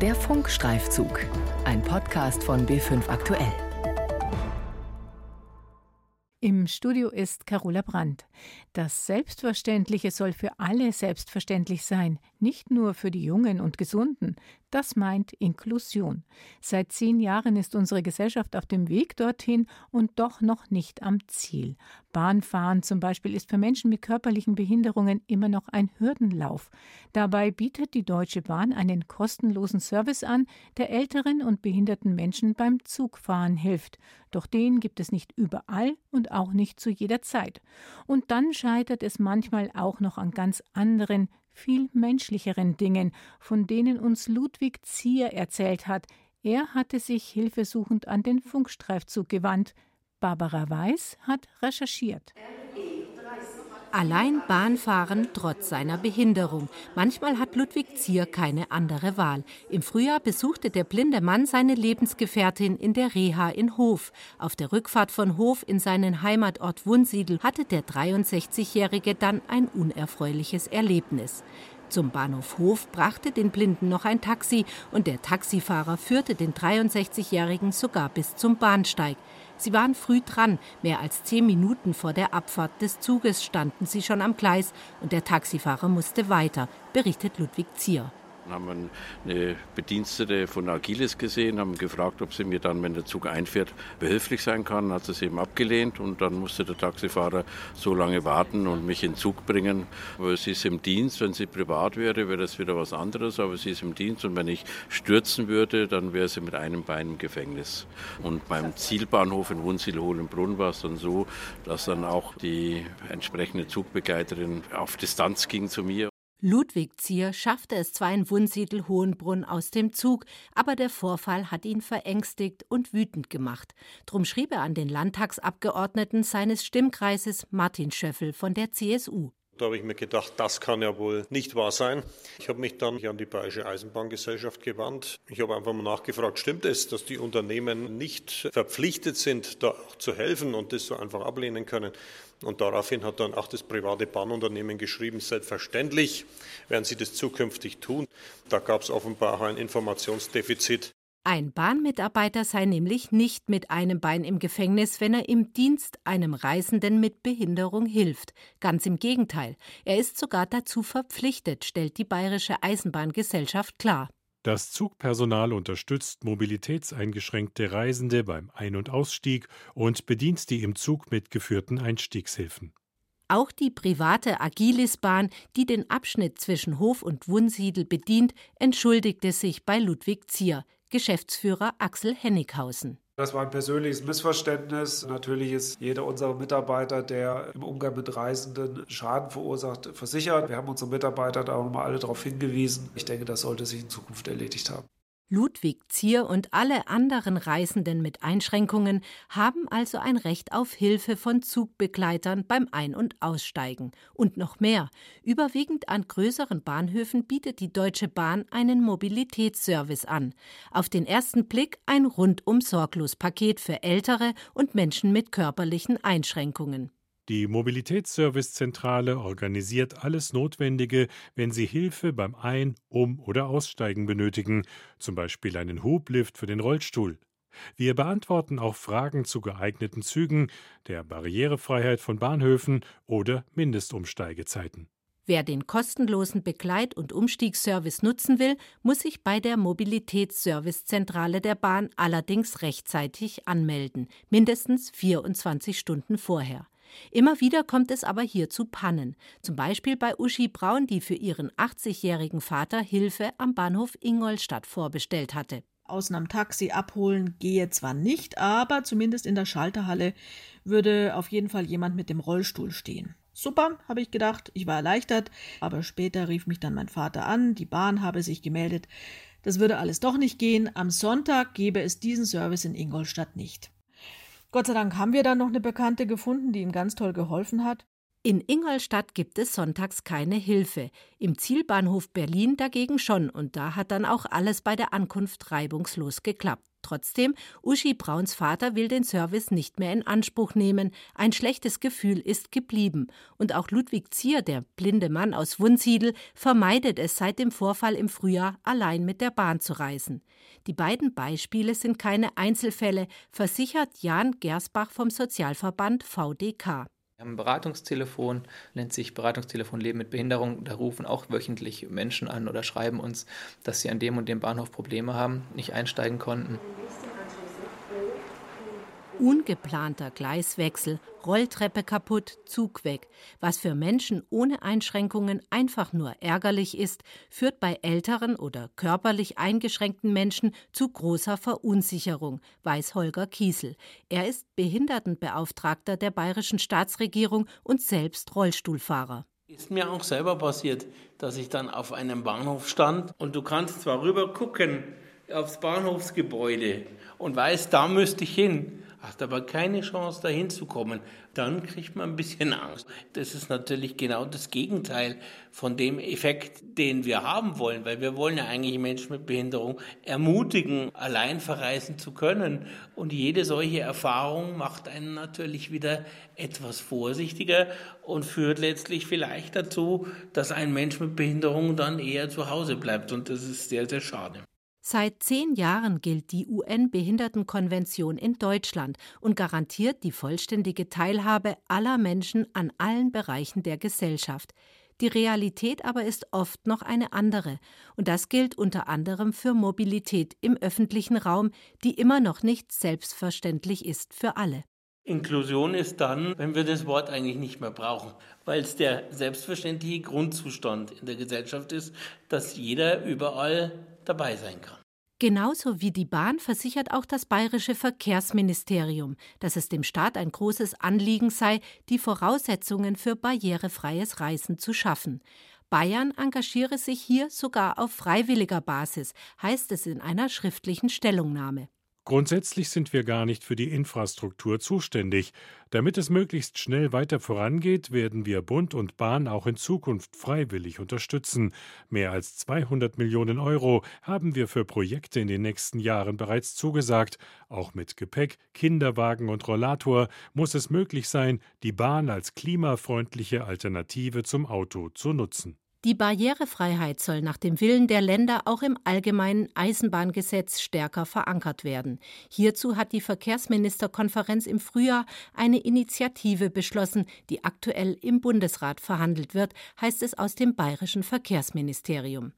Der Funkstreifzug, ein Podcast von B5 Aktuell. Im Studio ist Carola Brandt. Das Selbstverständliche soll für alle selbstverständlich sein, nicht nur für die Jungen und Gesunden. Das meint Inklusion. Seit 10 Jahren ist unsere Gesellschaft auf dem Weg dorthin und doch noch nicht am Ziel. Bahnfahren zum Beispiel ist für Menschen mit körperlichen Behinderungen immer noch ein Hürdenlauf. Dabei bietet die Deutsche Bahn einen kostenlosen Service an, der älteren und behinderten Menschen beim Zugfahren hilft. Doch den gibt es nicht überall und auch nicht zu jeder Zeit. Und dann scheitert es manchmal auch noch an ganz anderen, viel menschlicheren Dingen, von denen uns Ludwig Zier erzählt hat. Er hatte sich hilfesuchend an den Funkstreifzug gewandt. Barbara Weiß hat recherchiert. Allein Bahnfahren trotz seiner Behinderung. Manchmal hat Ludwig Zier keine andere Wahl. Im Frühjahr besuchte der blinde Mann seine Lebensgefährtin in der Reha in Hof. Auf der Rückfahrt von Hof in seinen Heimatort Wunsiedel hatte der 63-Jährige dann ein unerfreuliches Erlebnis. Zum Bahnhof Hof brachte den Blinden noch ein Taxi und der Taxifahrer führte den 63-Jährigen sogar bis zum Bahnsteig. Sie waren früh dran, mehr als 10 Minuten vor der Abfahrt des Zuges standen sie schon am Gleis und der Taxifahrer musste weiter, berichtet Ludwig Zier. Dann haben wir eine Bedienstete von Agilis gesehen, haben gefragt, ob sie mir dann, wenn der Zug einfährt, behilflich sein kann. Hat sie es eben abgelehnt und dann musste der Taxifahrer so lange warten und mich in den Zug bringen. Aber sie ist im Dienst, wenn sie privat wäre, wäre das wieder was anderes, aber sie ist im Dienst und wenn ich stürzen würde, dann wäre sie mit einem Bein im Gefängnis. Und beim Zielbahnhof in Wunsiedel-Hohenbrunn war es dann so, dass dann auch die entsprechende Zugbegleiterin auf Distanz ging zu mir. Ludwig Zier schaffte es zwar in Wunsiedel-Hohenbrunn aus dem Zug, aber der Vorfall hat ihn verängstigt und wütend gemacht. Drum schrieb er an den Landtagsabgeordneten seines Stimmkreises Martin Schöffel von der CSU. Da habe ich mir gedacht, das kann ja wohl nicht wahr sein. Ich habe mich dann an die Bayerische Eisenbahngesellschaft gewandt. Ich habe einfach mal nachgefragt, stimmt es, dass die Unternehmen nicht verpflichtet sind, da auch zu helfen und das so einfach ablehnen können? Und daraufhin hat dann auch das private Bahnunternehmen geschrieben, selbstverständlich werden sie das zukünftig tun. Da gab es offenbar auch ein Informationsdefizit. Ein Bahnmitarbeiter sei nämlich nicht mit einem Bein im Gefängnis, wenn er im Dienst einem Reisenden mit Behinderung hilft. Ganz im Gegenteil, er ist sogar dazu verpflichtet, stellt die Bayerische Eisenbahngesellschaft klar. Das Zugpersonal unterstützt mobilitätseingeschränkte Reisende beim Ein- und Ausstieg und bedient die im Zug mitgeführten Einstiegshilfen. Auch die private Agilisbahn, die den Abschnitt zwischen Hof und Wunsiedel bedient, entschuldigte sich bei Ludwig Zier. Geschäftsführer Axel Hennighausen. Das war ein persönliches Missverständnis. Natürlich ist jeder unserer Mitarbeiter, der im Umgang mit Reisenden Schaden verursacht, versichert. Wir haben unsere Mitarbeiter da auch nochmal alle darauf hingewiesen. Ich denke, das sollte sich in Zukunft erledigt haben. Ludwig Zier und alle anderen Reisenden mit Einschränkungen haben also ein Recht auf Hilfe von Zugbegleitern beim Ein- und Aussteigen. Und noch mehr. Überwiegend an größeren Bahnhöfen bietet die Deutsche Bahn einen Mobilitätsservice an. Auf den ersten Blick ein Rundum-Sorglos-Paket für Ältere und Menschen mit körperlichen Einschränkungen. Die Mobilitätsservicezentrale organisiert alles Notwendige, wenn Sie Hilfe beim Ein-, Um- oder Aussteigen benötigen, zum Beispiel einen Hublift für den Rollstuhl. Wir beantworten auch Fragen zu geeigneten Zügen, der Barrierefreiheit von Bahnhöfen oder Mindestumsteigezeiten. Wer den kostenlosen Begleit- und Umstiegsservice nutzen will, muss sich bei der Mobilitätsservicezentrale der Bahn allerdings rechtzeitig anmelden, mindestens 24 Stunden vorher. Immer wieder kommt es aber hier zu Pannen, zum Beispiel bei Uschi Braun, die für ihren 80-jährigen Vater Hilfe am Bahnhof Ingolstadt vorbestellt hatte. Aus einem Taxi abholen gehe zwar nicht, aber zumindest in der Schalterhalle würde auf jeden Fall jemand mit dem Rollstuhl stehen. Super, habe ich gedacht, ich war erleichtert, aber später rief mich dann mein Vater an, die Bahn habe sich gemeldet. Das würde alles doch nicht gehen, am Sonntag gäbe es diesen Service in Ingolstadt nicht. Gott sei Dank haben wir dann noch eine Bekannte gefunden, die ihm ganz toll geholfen hat. In Ingolstadt gibt es sonntags keine Hilfe, im Zielbahnhof Berlin dagegen schon, und da hat dann auch alles bei der Ankunft reibungslos geklappt. Trotzdem, Uschi Brauns Vater will den Service nicht mehr in Anspruch nehmen. Ein schlechtes Gefühl ist geblieben. Und auch Ludwig Zier, der blinde Mann aus Wunsiedel, vermeidet es seit dem Vorfall im Frühjahr, allein mit der Bahn zu reisen. Die beiden Beispiele sind keine Einzelfälle, versichert Jan Gersbach vom Sozialverband VdK. Wir haben ein Beratungstelefon, nennt sich Beratungstelefon Leben mit Behinderung. Da rufen auch wöchentlich Menschen an oder schreiben uns, dass sie an dem und dem Bahnhof Probleme haben, nicht einsteigen konnten. Ungeplanter Gleiswechsel, Rolltreppe kaputt, Zug weg. Was für Menschen ohne Einschränkungen einfach nur ärgerlich ist, führt bei älteren oder körperlich eingeschränkten Menschen zu großer Verunsicherung, weiß Holger Kiesel. Er ist Behindertenbeauftragter der bayerischen Staatsregierung und selbst Rollstuhlfahrer. Ist mir auch selber passiert, dass ich dann auf einem Bahnhof stand und du kannst zwar rüber gucken aufs Bahnhofsgebäude und weißt, da müsste ich hin. Hast aber keine Chance, da hinzukommen, dann kriegt man ein bisschen Angst. Das ist natürlich genau das Gegenteil von dem Effekt, den wir haben wollen, weil wir wollen ja eigentlich Menschen mit Behinderung ermutigen, allein verreisen zu können. Und jede solche Erfahrung macht einen natürlich wieder etwas vorsichtiger und führt letztlich vielleicht dazu, dass ein Mensch mit Behinderung dann eher zu Hause bleibt. Und das ist sehr, sehr schade. Seit 10 Jahren gilt die UN-Behindertenkonvention in Deutschland und garantiert die vollständige Teilhabe aller Menschen an allen Bereichen der Gesellschaft. Die Realität aber ist oft noch eine andere. Und das gilt unter anderem für Mobilität im öffentlichen Raum, die immer noch nicht selbstverständlich ist für alle. Inklusion ist dann, wenn wir das Wort eigentlich nicht mehr brauchen, weil es der selbstverständliche Grundzustand in der Gesellschaft ist, dass jeder überall dabei sein kann. Genauso wie die Bahn versichert auch das Bayerische Verkehrsministerium, dass es dem Staat ein großes Anliegen sei, die Voraussetzungen für barrierefreies Reisen zu schaffen. Bayern engagiere sich hier sogar auf freiwilliger Basis, heißt es in einer schriftlichen Stellungnahme. Grundsätzlich sind wir gar nicht für die Infrastruktur zuständig. Damit es möglichst schnell weiter vorangeht, werden wir Bund und Bahn auch in Zukunft freiwillig unterstützen. Mehr als 200 Millionen Euro haben wir für Projekte in den nächsten Jahren bereits zugesagt. Auch mit Gepäck, Kinderwagen und Rollator muss es möglich sein, die Bahn als klimafreundliche Alternative zum Auto zu nutzen. Die Barrierefreiheit soll nach dem Willen der Länder auch im allgemeinen Eisenbahngesetz stärker verankert werden. Hierzu hat die Verkehrsministerkonferenz im Frühjahr eine Initiative beschlossen, die aktuell im Bundesrat verhandelt wird, heißt es aus dem Bayerischen Verkehrsministerium.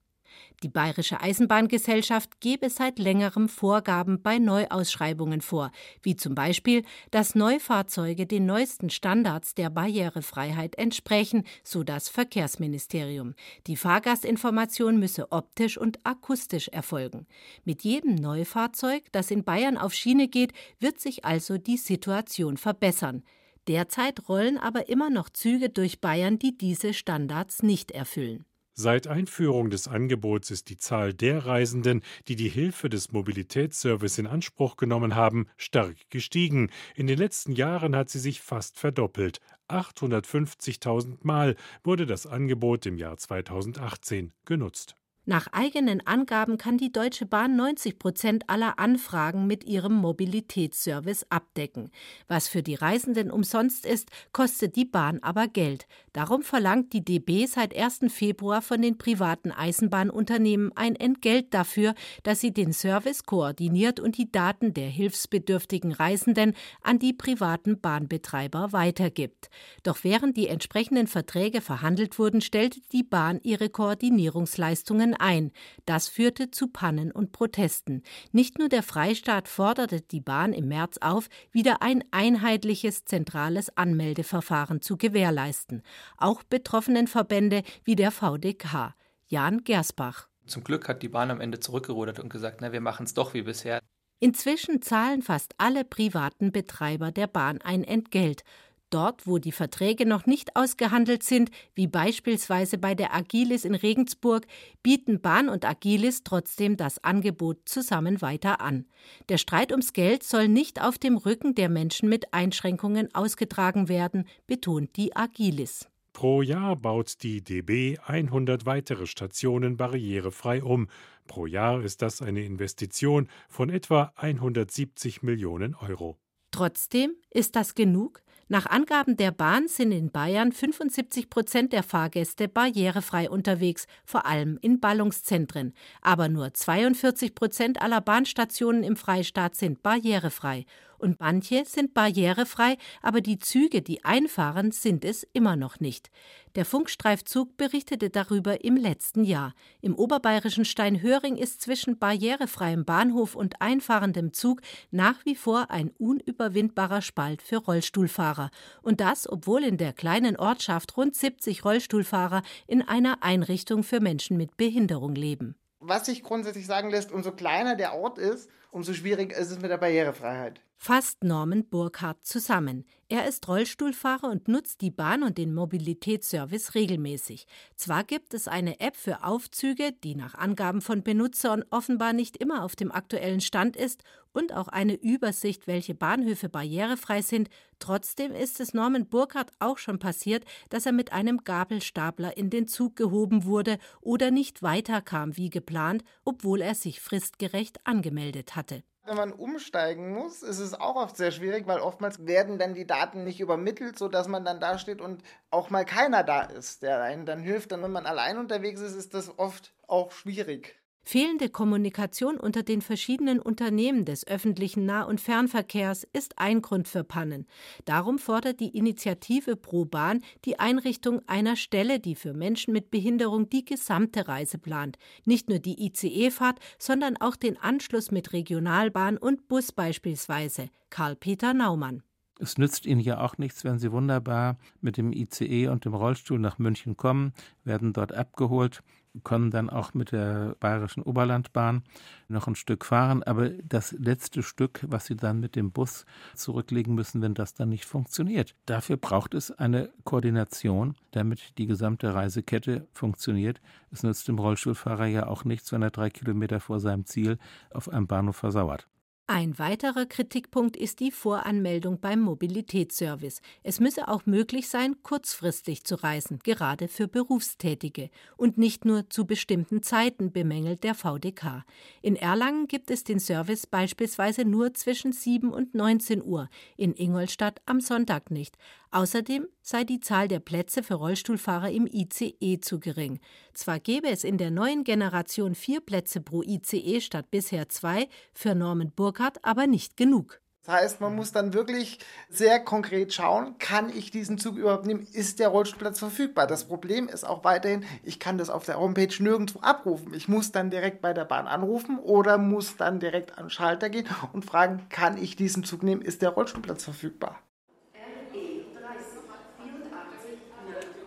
Die Bayerische Eisenbahngesellschaft gebe seit längerem Vorgaben bei Neuausschreibungen vor, wie zum Beispiel, dass Neufahrzeuge den neuesten Standards der Barrierefreiheit entsprechen, so das Verkehrsministerium. Die Fahrgastinformation müsse optisch und akustisch erfolgen. Mit jedem Neufahrzeug, das in Bayern auf Schiene geht, wird sich also die Situation verbessern. Derzeit rollen aber immer noch Züge durch Bayern, die diese Standards nicht erfüllen. Seit Einführung des Angebots ist die Zahl der Reisenden, die die Hilfe des Mobilitätsservice in Anspruch genommen haben, stark gestiegen. In den letzten Jahren hat sie sich fast verdoppelt. 850.000 Mal wurde das Angebot im Jahr 2018 genutzt. Nach eigenen Angaben kann die Deutsche Bahn 90% aller Anfragen mit ihrem Mobilitätsservice abdecken. Was für die Reisenden umsonst ist, kostet die Bahn aber Geld. Darum verlangt die DB seit 1. Februar von den privaten Eisenbahnunternehmen ein Entgelt dafür, dass sie den Service koordiniert und die Daten der hilfsbedürftigen Reisenden an die privaten Bahnbetreiber weitergibt. Doch während die entsprechenden Verträge verhandelt wurden, stellte die Bahn ihre Koordinierungsleistungen ein. Das führte zu Pannen und Protesten. Nicht nur der Freistaat forderte die Bahn im März auf, wieder ein einheitliches zentrales Anmeldeverfahren zu gewährleisten. Auch betroffenen Verbände wie der VdK. Jan Gersbach. Zum Glück hat die Bahn am Ende zurückgerudert und gesagt, wir machen es doch wie bisher. Inzwischen zahlen fast alle privaten Betreiber der Bahn ein Entgelt. Dort, wo die Verträge noch nicht ausgehandelt sind, wie beispielsweise bei der Agilis in Regensburg, bieten Bahn und Agilis trotzdem das Angebot zusammen weiter an. Der Streit ums Geld soll nicht auf dem Rücken der Menschen mit Einschränkungen ausgetragen werden, betont die Agilis. Pro Jahr baut die DB 100 weitere Stationen barrierefrei um. Pro Jahr ist das eine Investition von etwa 170 Millionen Euro. Trotzdem, ist das genug? Nach Angaben der Bahn sind in Bayern 75% der Fahrgäste barrierefrei unterwegs, vor allem in Ballungszentren. Aber nur 42% aller Bahnstationen im Freistaat sind barrierefrei. Und manche sind barrierefrei, aber die Züge, die einfahren, sind es immer noch nicht. Der Funkstreifzug berichtete darüber im letzten Jahr. Im oberbayerischen Steinhöring ist zwischen barrierefreiem Bahnhof und einfahrendem Zug nach wie vor ein unüberwindbarer Spalt für Rollstuhlfahrer. Und das, obwohl in der kleinen Ortschaft rund 70 Rollstuhlfahrer in einer Einrichtung für Menschen mit Behinderung leben. Was sich grundsätzlich sagen lässt, umso kleiner der Ort ist, umso schwieriger ist es mit der Barrierefreiheit. Fasst Norman Burkhardt zusammen. Er ist Rollstuhlfahrer und nutzt die Bahn und den Mobilitätsservice regelmäßig. Zwar gibt es eine App für Aufzüge, die nach Angaben von Benutzern offenbar nicht immer auf dem aktuellen Stand ist, und auch eine Übersicht, welche Bahnhöfe barrierefrei sind. Trotzdem ist es Norman Burkhardt auch schon passiert, dass er mit einem Gabelstapler in den Zug gehoben wurde oder nicht weiterkam wie geplant, obwohl er sich fristgerecht angemeldet hatte. Wenn man umsteigen muss, ist es auch oft sehr schwierig, weil oftmals werden dann die Daten nicht übermittelt, sodass man dann dasteht und auch mal keiner da ist, der einem dann hilft. Dann, wenn man allein unterwegs ist, ist das oft auch schwierig. Fehlende Kommunikation unter den verschiedenen Unternehmen des öffentlichen Nah- und Fernverkehrs ist ein Grund für Pannen. Darum fordert die Initiative ProBahn die Einrichtung einer Stelle, die für Menschen mit Behinderung die gesamte Reise plant. Nicht nur die ICE-Fahrt, sondern auch den Anschluss mit Regionalbahn und Bus beispielsweise. Karl-Peter Naumann. Es nützt Ihnen ja auch nichts, wenn Sie wunderbar mit dem ICE und dem Rollstuhl nach München kommen, werden dort abgeholt, können dann auch mit der Bayerischen Oberlandbahn noch ein Stück fahren. Aber das letzte Stück, was Sie dann mit dem Bus zurücklegen müssen, wenn das dann nicht funktioniert. Dafür braucht es eine Koordination, damit die gesamte Reisekette funktioniert. Es nützt dem Rollstuhlfahrer ja auch nichts, wenn er 3 Kilometer vor seinem Ziel auf einem Bahnhof versauert. Ein weiterer Kritikpunkt ist die Voranmeldung beim Mobilitätsservice. Es müsse auch möglich sein, kurzfristig zu reisen, gerade für Berufstätige. Und nicht nur zu bestimmten Zeiten, bemängelt der VdK. In Erlangen gibt es den Service beispielsweise nur zwischen 7 und 19 Uhr, in Ingolstadt am Sonntag nicht. Außerdem sei die Zahl der Plätze für Rollstuhlfahrer im ICE zu gering. Zwar gäbe es in der neuen Generation 4 Plätze pro ICE statt bisher 2, für Norman Burkhardt aber nicht genug. Das heißt, man muss dann wirklich sehr konkret schauen, kann ich diesen Zug überhaupt nehmen, ist der Rollstuhlplatz verfügbar? Das Problem ist auch weiterhin, ich kann das auf der Homepage nirgendwo abrufen. Ich muss dann direkt bei der Bahn anrufen oder muss dann direkt an den Schalter gehen und fragen, kann ich diesen Zug nehmen, ist der Rollstuhlplatz verfügbar?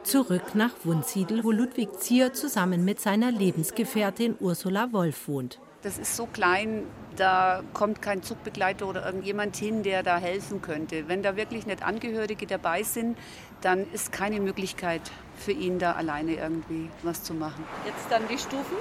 Zurück nach Wunsiedel, wo Ludwig Zier zusammen mit seiner Lebensgefährtin Ursula Wolf wohnt. Das ist so klein, da kommt kein Zugbegleiter oder irgendjemand hin, der da helfen könnte. Wenn da wirklich nicht Angehörige dabei sind, dann ist keine Möglichkeit für ihn da alleine irgendwie was zu machen. Jetzt dann die Stufen.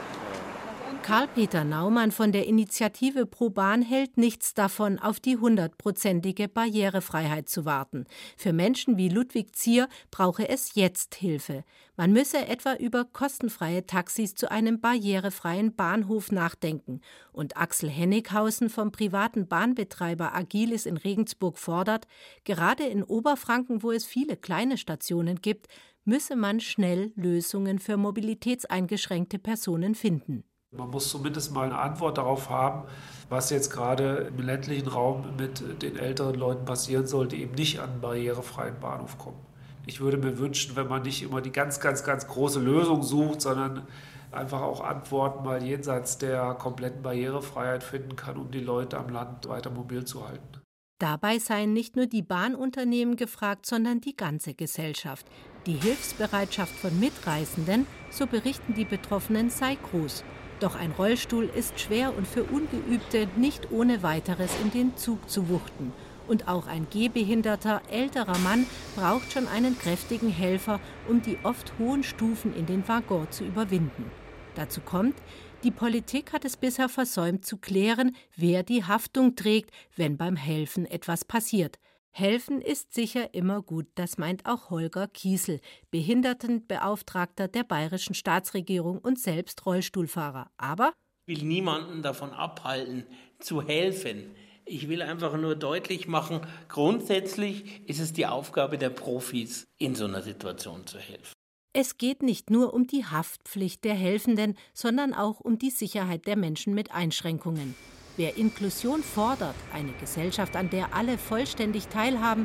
Karl-Peter Naumann von der Initiative ProBahn hält nichts davon, auf die 100-prozentige Barrierefreiheit zu warten. Für Menschen wie Ludwig Zier brauche es jetzt Hilfe. Man müsse etwa über kostenfreie Taxis zu einem barrierefreien Bahnhof nachdenken. Und Axel Hennighausen vom privaten Bahnbetreiber Agilis in Regensburg fordert, gerade in Oberfranken, wo es viele kleine Stationen gibt, müsse man schnell Lösungen für mobilitätseingeschränkte Personen finden. Man muss zumindest mal eine Antwort darauf haben, was jetzt gerade im ländlichen Raum mit den älteren Leuten passieren soll, die eben nicht an einen barrierefreien Bahnhof kommen. Ich würde mir wünschen, wenn man nicht immer die ganz, ganz, ganz große Lösung sucht, sondern einfach auch Antworten mal jenseits der kompletten Barrierefreiheit finden kann, um die Leute am Land weiter mobil zu halten. Dabei seien nicht nur die Bahnunternehmen gefragt, sondern die ganze Gesellschaft. Die Hilfsbereitschaft von Mitreisenden, so berichten die Betroffenen, sei groß. Doch ein Rollstuhl ist schwer und für Ungeübte nicht ohne weiteres in den Zug zu wuchten. Und auch ein gehbehinderter, älterer Mann braucht schon einen kräftigen Helfer, um die oft hohen Stufen in den Waggon zu überwinden. Dazu kommt, die Politik hat es bisher versäumt zu klären, wer die Haftung trägt, wenn beim Helfen etwas passiert. Helfen ist sicher immer gut, das meint auch Holger Kiesel, Behindertenbeauftragter der bayerischen Staatsregierung und selbst Rollstuhlfahrer. Aber ich will niemanden davon abhalten, zu helfen. Ich will einfach nur deutlich machen, grundsätzlich ist es die Aufgabe der Profis, in so einer Situation zu helfen. Es geht nicht nur um die Haftpflicht der Helfenden, sondern auch um die Sicherheit der Menschen mit Einschränkungen. Wer Inklusion fordert, eine Gesellschaft, an der alle vollständig teilhaben,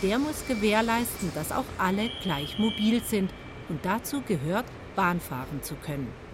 der muss gewährleisten, dass auch alle gleich mobil sind. Und dazu gehört, Bahnfahren zu können.